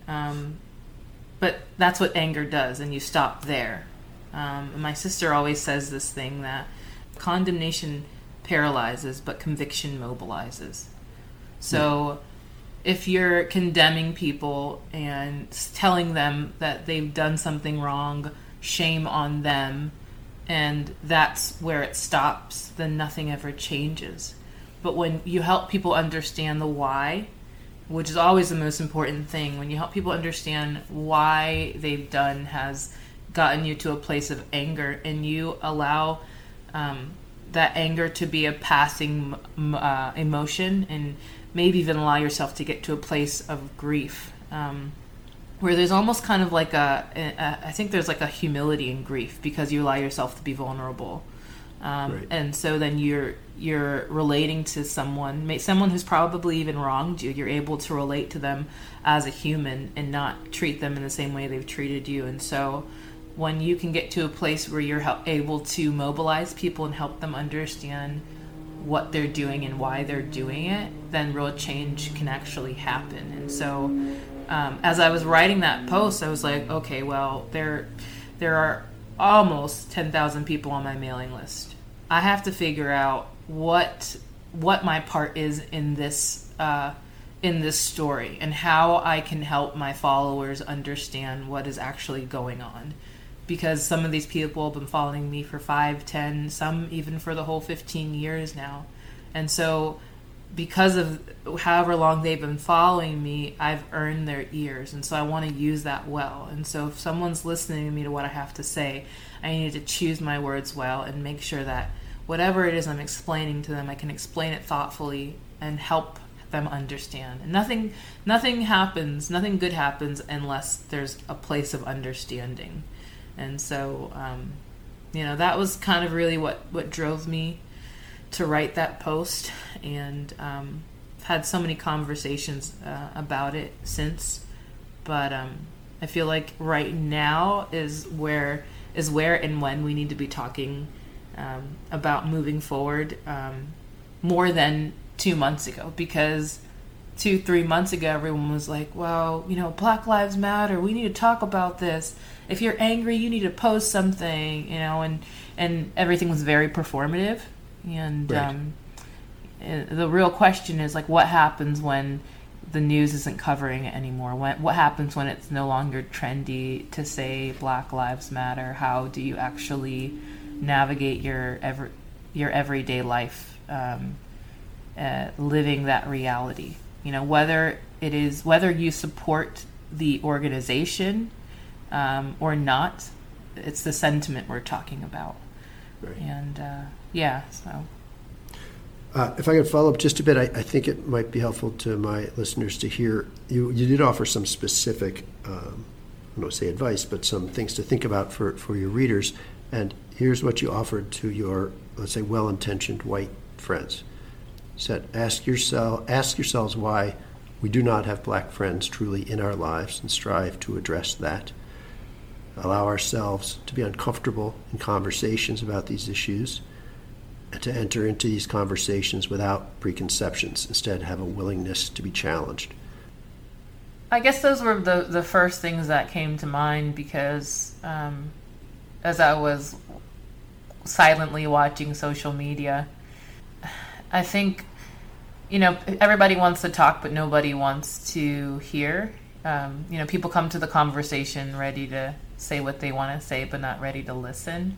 But that's what anger does, and you stop there. And my sister always says this thing that condemnation paralyzes, but conviction mobilizes. So if you're condemning people and telling them that they've done something wrong, shame on them, and that's where it stops, then nothing ever changes. But when you help people understand the why, which is always the most important thing, when you help people understand why they've done has gotten you to a place of anger, and you allow that anger to be a passing emotion, and maybe even allow yourself to get to a place of grief, where there's almost kind of like I think there's like a humility in grief, because you allow yourself to be vulnerable. Right. And so then you're relating to someone who's probably even wronged you. You're able to relate to them as a human and not treat them in the same way they've treated you. And so when you can get to a place where you're able to mobilize people and help them understand what they're doing and why they're doing it, then real change can actually happen. And so as I was writing that post, I was like, okay, well, there are almost 10,000 people on my mailing list. I have to figure out what my part is in this story, and how I can help my followers understand what is actually going on. Because some of these people have been following me for 5, 10, some even for the whole 15 years now. And so because of however long they've been following me, I've earned their ears. And so I want to use that well. And so if someone's listening to me to what I have to say, I need to choose my words well and make sure that whatever it is I'm explaining to them, I can explain it thoughtfully and help them understand. And nothing good happens unless there's a place of understanding. And so, that was kind of really what drove me to write that post, and I've had so many conversations about it since. But I feel like right now is where and when we need to be talking about moving forward more than 2 months ago, because 2-3 months ago, everyone was like, well, Black Lives Matter, we need to talk about this. If you're angry, you need to post something, and everything was very performative. And right. The real question is, like, what happens when the news isn't covering it anymore? What happens when it's no longer trendy to say Black Lives Matter? How do you actually navigate your everyday life, living that reality? Whether you support the organization or not, it's the sentiment we're talking about. Right. And so. If I could follow up just a bit, I think it might be helpful to my listeners to hear. You did offer some specific, I don't say advice, but some things to think about for your readers. And here's what you offered to your, let's say, well-intentioned white friends. Said, ask yourselves why we do not have black friends truly in our lives, and strive to address that. Allow ourselves to be uncomfortable in conversations about these issues, and to enter into these conversations without preconceptions. Instead, have a willingness to be challenged. I guess those were the first things that came to mind, because as I was silently watching social media, I think, everybody wants to talk, but nobody wants to hear. People come to the conversation ready to say what they want to say, but not ready to listen.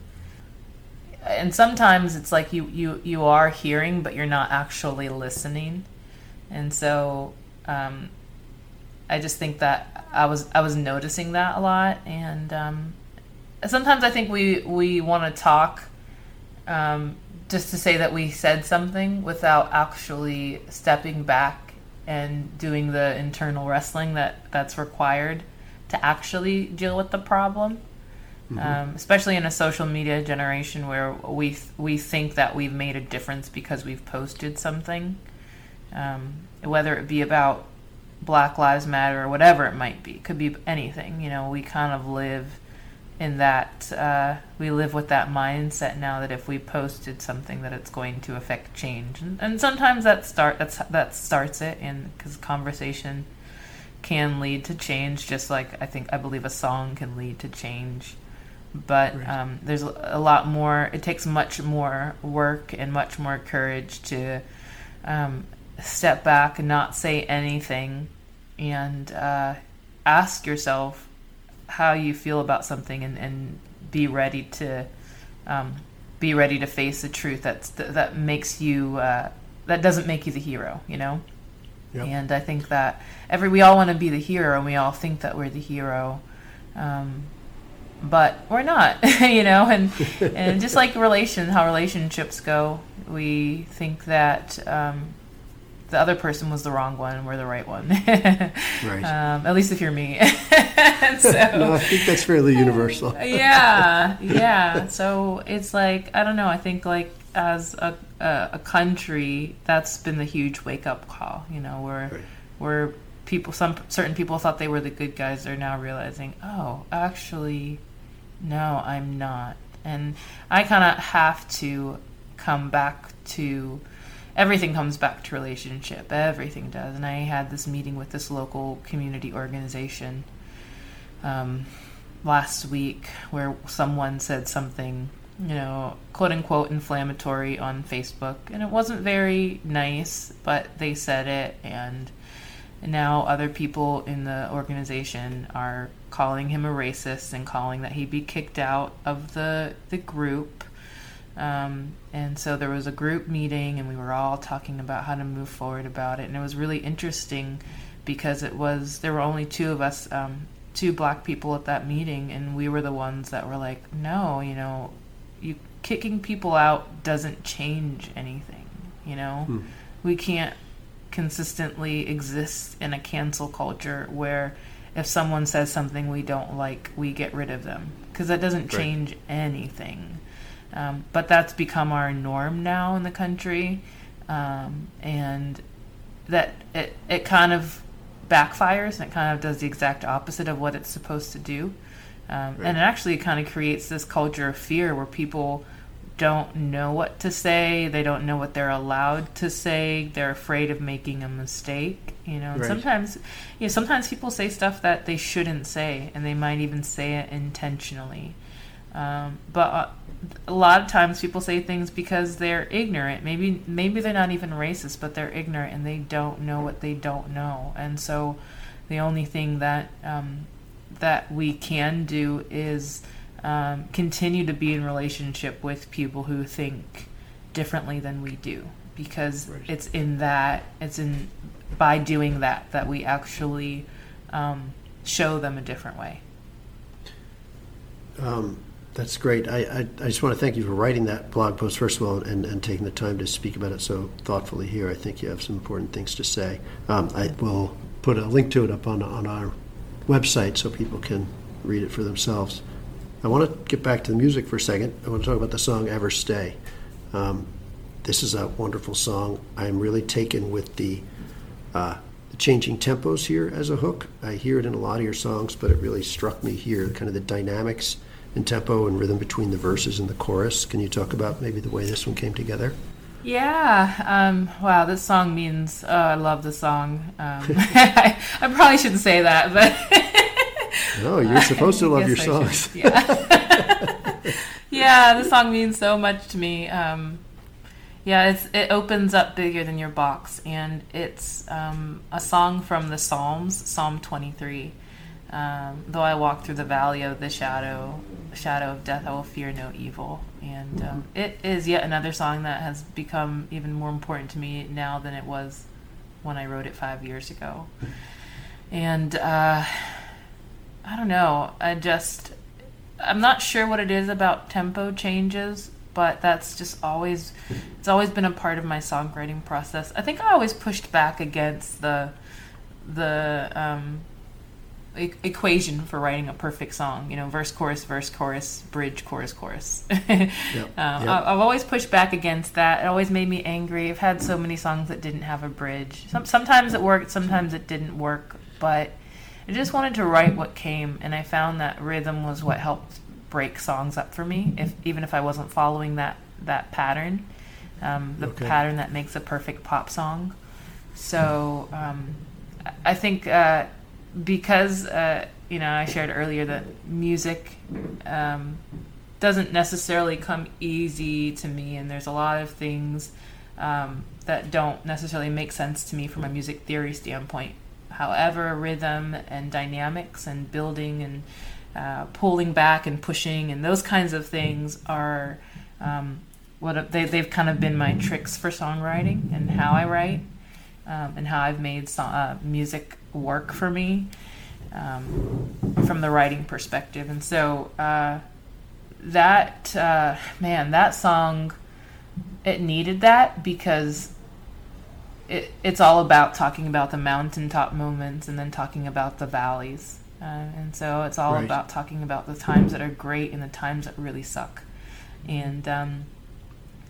And sometimes it's like you are hearing, but you're not actually listening. And so I just think that I was noticing that a lot. And sometimes I think we want to talk just to say that we said something without actually stepping back and doing the internal wrestling that's required to actually deal with the problem. Mm-hmm. Especially in a social media generation where we think that we've made a difference because we've posted something, whether it be about Black Lives Matter or whatever it might be. It could be anything. You know, we kind of live in that, we live with that mindset now that if we posted something that it's going to affect change. And sometimes that starts it, and 'cause conversation can lead to change, just like I believe a song can lead to change. But there's a lot more, it takes much more work and much more courage to step back and not say anything, and ask yourself how you feel about something, and be ready to face the truth that doesn't make you the hero, you know? Yep. And I think that we all want to be the hero, and we all think that we're the hero, but we're not, you know, and just like how relationships go, we think that the other person was the wrong one, we're the right one. Right. At least if you're me. So, no, I think that's fairly universal. Yeah. So it's like, I don't know, I think like as a country, that's been the huge wake-up call, you know, where people, certain people thought they were the good guys, are now realizing, oh, actually, no, I'm not. And I kind of have to come back to, everything comes back to relationship, everything does. And I had this meeting with this local community organization last week where someone said something, you know, quote unquote inflammatory on Facebook, and it wasn't very nice, but they said it, and now other people in the organization are calling him a racist and calling that he be kicked out of the group. And so there was a group meeting, and we were all talking about how to move forward about it. And it was really interesting because there were only two of us, two black people at that meeting, and we were the ones that were like, no, you know, you kicking people out doesn't change anything, you know? Hmm. We can't consistently exist in a cancel culture where if someone says something we don't like, we get rid of them, because that doesn't change anything. But that's become our norm now in the country, and that it kind of backfires, and it kind of does the exact opposite of what it's supposed to do. And it actually kind of creates this culture of fear where people don't know what to say. They don't know what they're allowed to say. They're afraid of making a mistake. You know, and sometimes people say stuff that they shouldn't say, and they might even say it intentionally. But a lot of times people say things because they're ignorant. Maybe they're not even racist, but they're ignorant and they don't know what they don't know. And so the only thing that we can do is continue to be in relationship with people who think differently than we do, because by doing that we actually show them a different way. That's great. I just want to thank you for writing that blog post, first of all, and taking the time to speak about it so thoughtfully here. I think you have some important things to say. I will put a link to it up on our website so people can read it for themselves. I want to get back to the music for a second. I want to talk about the song Ever Stay. This is a wonderful song. I'm really taken with the changing tempos here as a hook. I hear it in a lot of your songs, but it really struck me here, kind of the dynamics and tempo and rhythm between the verses and the chorus. Can you talk about maybe the way this one came together? Yeah. Wow, this song means, I love the song. I probably shouldn't say that, but... No, you're supposed to love your songs. Yeah. Yeah, the song means so much to me. Yeah, it opens up Bigger Than Your Box, and it's a song from the Psalms, Psalm 23. Though I walk through the valley of the shadow of death, I will fear no evil. And it is yet another song that has become even more important to me now than it was when I wrote it 5 years ago. And I don't know. I'm not sure what it is about tempo changes, but that's just always, it's always been a part of my songwriting process. I think I always pushed back against the equation for writing a perfect song, verse, chorus, bridge, chorus, chorus. I've always pushed back against that. It always made me angry. I've had so many songs that didn't have a bridge. Sometimes it worked, sometimes it didn't work, but I just wanted to write what came, and I found that rhythm was what helped break songs up for me, even if I wasn't following that pattern, pattern that makes a perfect pop song. So I think because, I shared earlier that music doesn't necessarily come easy to me, and there's a lot of things that don't necessarily make sense to me from a music theory standpoint. However, rhythm and dynamics and building and pulling back and pushing and those kinds of things are what they've kind of been my tricks for songwriting and how I write. And how I've made music work for me from the writing perspective. And so that song, it needed that because it's all about talking about the mountaintop moments and then talking about the valleys. And so it's all about talking about the times that are great and the times that really suck. And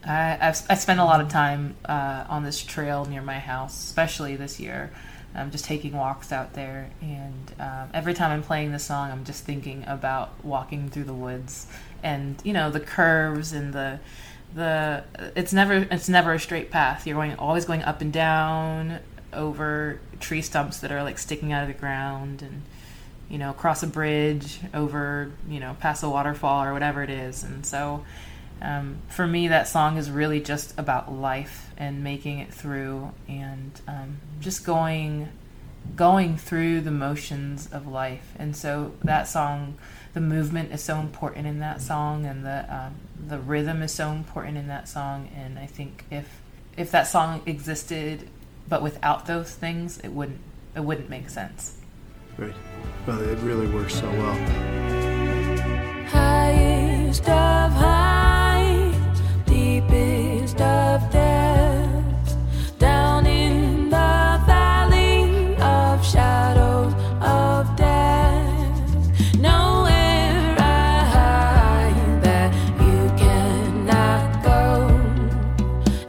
I spent a lot of time on this trail near my house, especially this year. I'm just taking walks out there, and every time I'm playing this song, I'm just thinking about walking through the woods, and the curves and the it's never a straight path. You're always going up and down over tree stumps that are like sticking out of the ground, and cross a bridge over past a waterfall or whatever it is, and so. For me, that song is really just about life and making it through, and just going through the motions of life. And so that song, the movement is so important in that song, and the rhythm is so important in that song. And I think if that song existed, but without those things, it wouldn't make sense. Right. Well, it really works so well. Highest of high. Of death, down in the valley of shadows of death, nowhere I hide that you cannot go,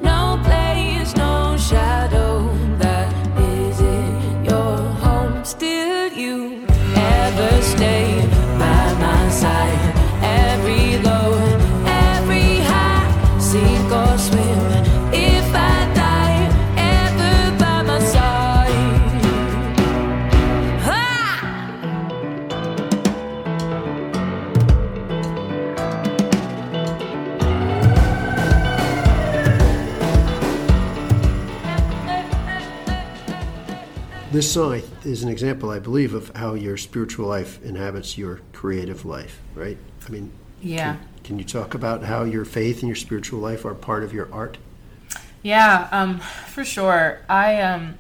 no place, no shadow that isn't your home. Still you ever stay by my side, every low. This song is an example, I believe, of how your spiritual life inhabits your creative life, right? I mean, yeah. Can you talk about how your faith and your spiritual life are part of your art? Yeah, for sure. I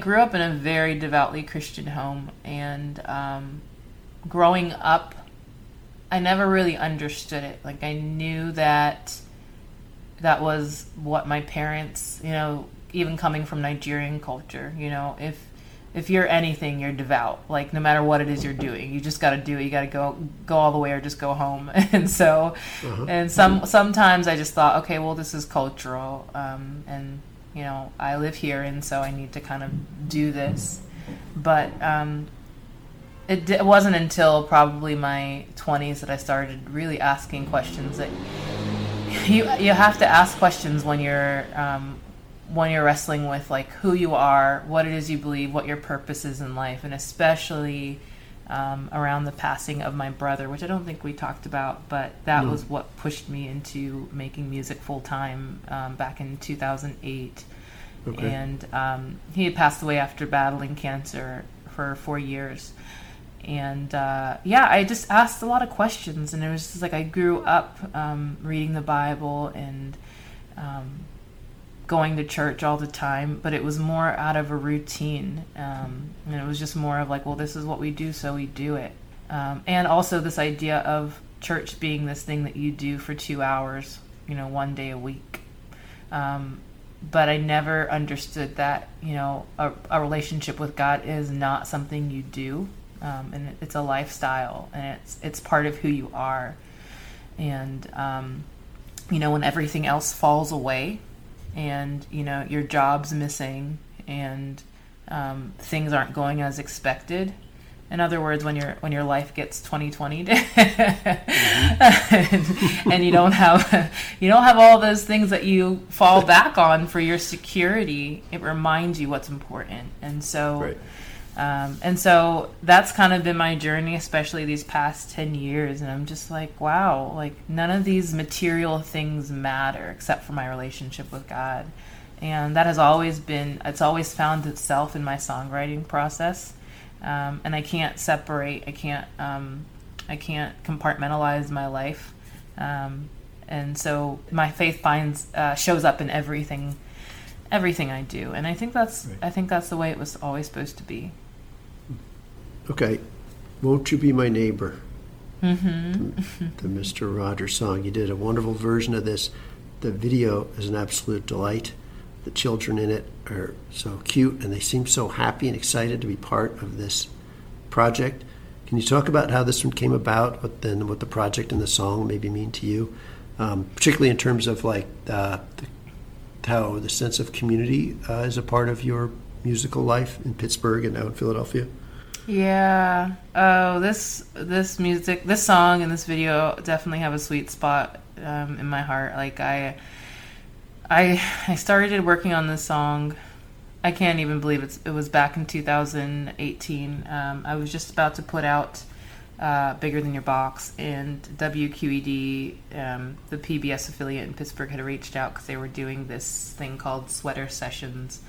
grew up in a very devoutly Christian home, and growing up, I never really understood it. Like, I knew that was what my parents, even coming from Nigerian culture, if you're anything, you're devout. Like, no matter what it is you're doing, you just got to do it. You got to go all the way or just go home. And so, and sometimes I just thought, okay, well, this is cultural. And, I live here, and so I need to kind of do this. But it wasn't until probably my 20s that I started really asking questions. That you have to ask questions when you're wrestling with, like, who you are, what it is you believe, what your purpose is in life, and especially around the passing of my brother, which I don't think we talked about, but that was what pushed me into making music full-time back in 2008. Okay. And he had passed away after battling cancer for 4 years. And I just asked a lot of questions, and it was just like I grew up reading the Bible and going to church all the time, but it was more out of a routine, and it was just more of like, well, this is what we do, so we do it. And also this idea of church being this thing that you do for 2 hours, one day a week. But I never understood that, a relationship with God is not something you do. And it's a lifestyle, and it's part of who you are. And, when everything else falls away and, your job's missing and things aren't going as expected. In other words, when your life gets 20/20 and you don't have all those things that you fall back on for your security, it reminds you what's important. And so... Right. And so that's kind of been my journey, especially these past 10 years. And I'm just like, wow, like none of these material things matter except for my relationship with God. And that has always been, it's always found itself in my songwriting process. And I can't separate, I can't compartmentalize my life. And so my faith shows up in everything I do, and I think that's right. I think that's the way it was always supposed to be. Okay, Won't You Be My Neighbor? Mm-hmm. The Mr. Rogers song. You did a wonderful version of this. The video is an absolute delight. The children in it are so cute, and they seem so happy and excited to be part of this project. Can you talk about how this one came about? What the project and the song maybe mean to you, particularly in terms of like how the sense of community is a part of your musical life in Pittsburgh and now in Philadelphia? Yeah. Oh, this music, this song and this video definitely have a sweet spot in my heart. Like I started working on this song. I can't even believe it was back in 2018. I was just about to put out Bigger Than Your Box, and WQED, the PBS affiliate in Pittsburgh, had reached out because they were doing this thing called Sweater Sessions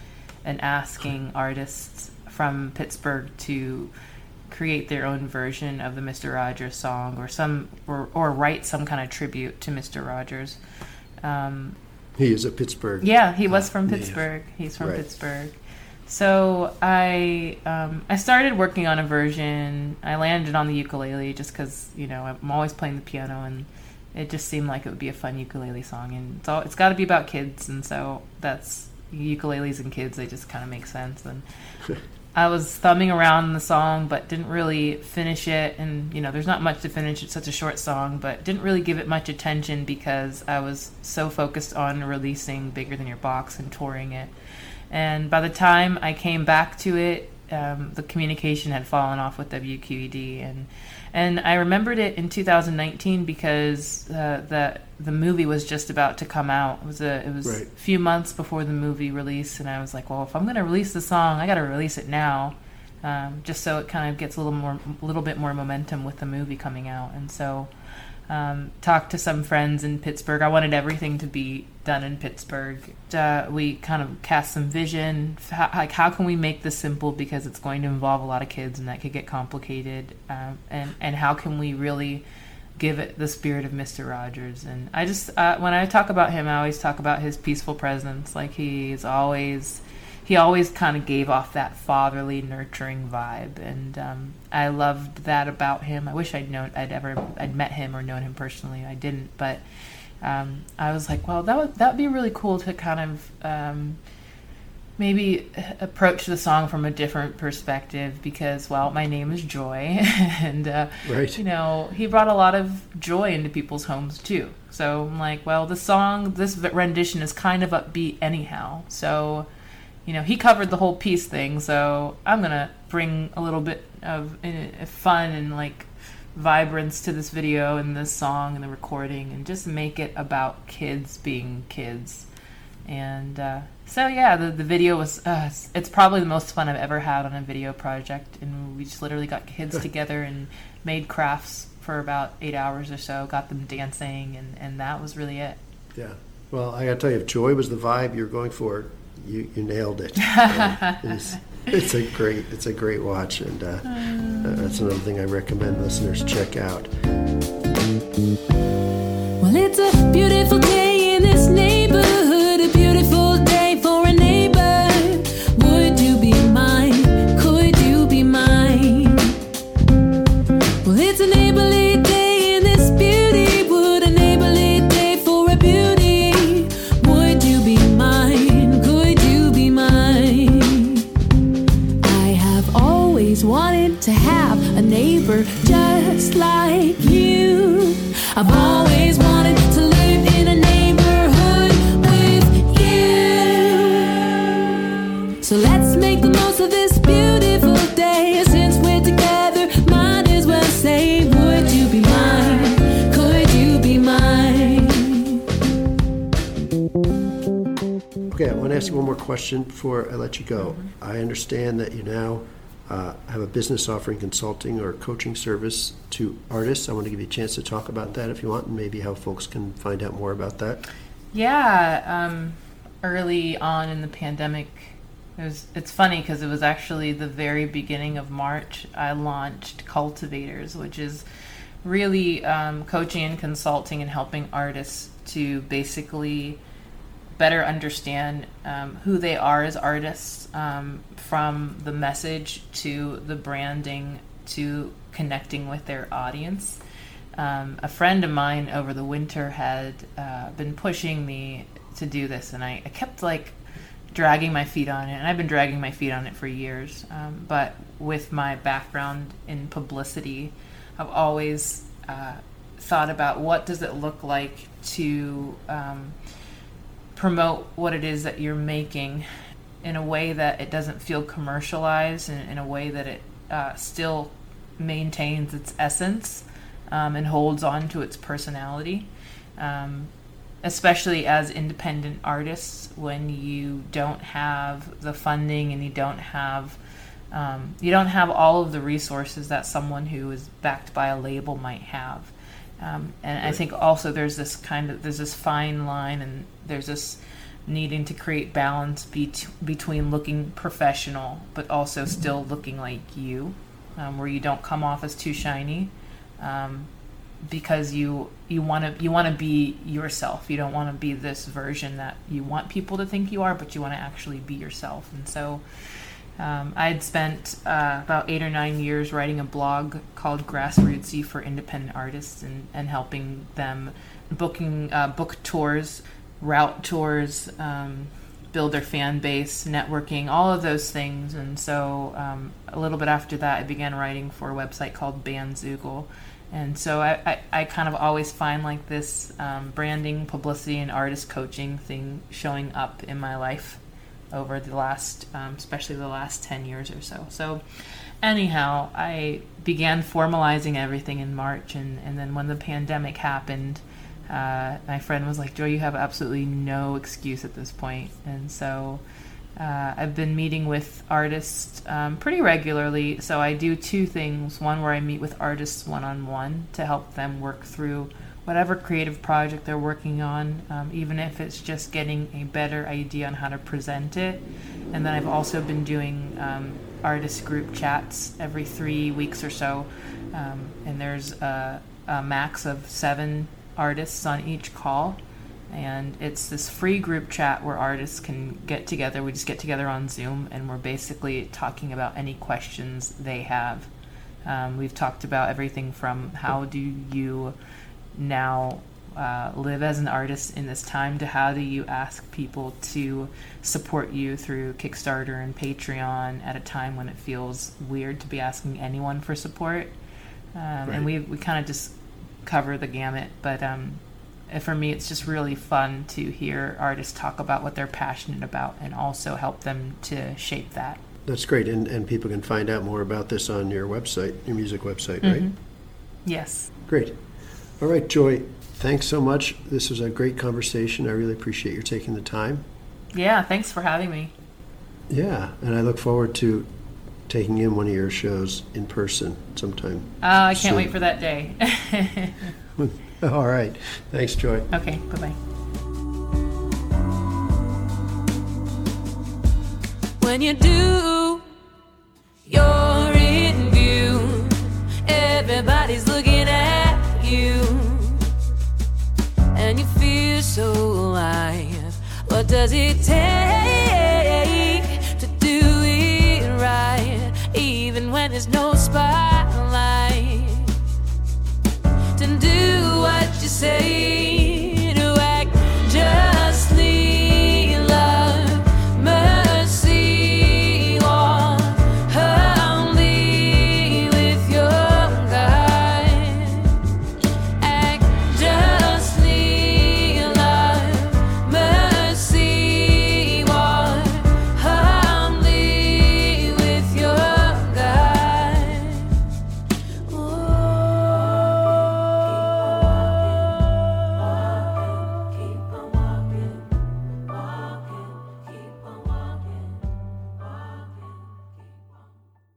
and asking artists from Pittsburgh to create their own version of the Mr. Rogers song or write some kind of tribute to Mr. Rogers. He is a Pittsburgh. Yeah, he was from Pittsburgh. Yeah. He's from Pittsburgh. So I started working on a version. I landed on the ukulele just because, I'm always playing the piano, and it just seemed like it would be a fun ukulele song. And it's got to be about kids, and so that's ukuleles and kids. They just kind of make sense. And I was thumbing around the song but didn't really finish it. And, there's not much to finish. It's such a short song, but didn't really give it much attention because I was so focused on releasing Bigger Than Your Box and touring it. And by the time I came back to it, the communication had fallen off with WQED, and I remembered it in 2019 because the movie was just about to come out. It was a few months before the movie release, and I was like, well, if I'm going to release the song, I got to release it now, just so it kind of gets a little bit more momentum with the movie coming out. And so, talked to some friends in Pittsburgh. I wanted everything to be done in Pittsburgh. We kind of cast some vision, how can we make this simple, because it's going to involve a lot of kids and that could get complicated, and how can we really give it the spirit of Mr. Rogers. And I just, when I talk about him, I always talk about his peaceful presence. Like he always kind of gave off that fatherly, nurturing vibe, and I loved that about him. I wish I'd met him or known him personally. I didn't, but I was like, well, that'd be really cool to kind of maybe approach the song from a different perspective, because, well, my name is Joy, and he brought a lot of joy into people's homes too. So I'm like, well, the song, this rendition is kind of upbeat anyhow, so. He covered the whole peace thing, so I'm going to bring a little bit of fun and, like, vibrance to this video and this song and the recording, and just make it about kids being kids. And the video was, it's probably the most fun I've ever had on a video project, and we just literally got kids together and made crafts for about 8 hours or so, got them dancing, and that was really it. Yeah. Well, I got to tell you, if Joy was the vibe you were going for, you nailed it. It was It's a great watch, and that's another thing I recommend listeners check out. Well, it's a beautiful day in this neighborhood, a beautiful day for a neighbor. Would you be mine? Could you be mine? Well, it's a neighborly day in this beauty. Would a neighborly day for a beauty? Would you be mine? Could you be mine? I have always wanted to have a neighbor just like you. I've always wanted to live in a neighborhood with you. So let's make the most of this beautiful day. Since we're together, might as well say, would you be mine? Could you be mine? Okay, I want to ask you one more question before I let you go. I understand that you now have a business offering consulting or coaching service to artists. I want to give you a chance to talk about that if you want, and maybe how folks can find out more about that. Yeah, early on in the pandemic, it's funny because it was actually the very beginning of March, I launched Cultivators, which is really coaching and consulting and helping artists to basically better understand who they are as artists, from the message to the branding to connecting with their audience. A friend of mine over the winter had been pushing me to do this, and I kept dragging my feet on it, and I've been dragging my feet on it for years, but with my background in publicity, I've always thought about what does it look like to promote what it is that you're making in a way that it doesn't feel commercialized, and in a way that it still maintains its essence and holds on to its personality, especially as independent artists, when you don't have the funding and you don't have all of the resources that someone who is backed by a label might have. And right. I think also there's this fine line, and there's this needing to create balance between looking professional but also still looking like you, where you don't come off as too shiny, because you want to be yourself. You don't want to be this version that you want people to think you are, but you want to actually be yourself. And so I had spent about 8 or 9 years writing a blog called Grassrootsy for independent artists, and helping them booking book tours, route tours, build their fan base, networking, all of those things. And so a little bit after that, I began writing for a website called Bandzoogle. And so I kind of always find this branding, publicity, and artist coaching thing showing up in my life over the last, especially the last 10 years or so. So anyhow, I began formalizing everything in March. And then when the pandemic happened, my friend was like, Joy, you have absolutely no excuse at this point. And so I've been meeting with artists pretty regularly. So I do two things. One where I meet with artists one-on-one to help them work through whatever creative project they're working on, even if it's just getting a better idea on how to present it. And then I've also been doing artist group chats every 3 weeks or so. And there's a max of 7 artists on each call. And it's this free group chat where artists can get together. We just get together on Zoom, and we're basically talking about any questions they have. We've talked about everything from how do you now live as an artist in this time, to how do you ask people to support you through Kickstarter and Patreon at a time when it feels weird to be asking anyone for support. Right. And we kind of just cover the gamut, but for me it's just really fun to hear artists talk about what they're passionate about and also help them to shape that. That's great, and people can find out more about this on your website, your music website, right? Mm-hmm. Yes. Great. All right, Joy, thanks so much. This was a great conversation. I really appreciate your taking the time. Yeah, thanks for having me. Yeah, and I look forward to taking in one of your shows in person sometime. Oh, I can't wait for that day. All right. Thanks, Joy. Okay, bye-bye. When you do... What does it take?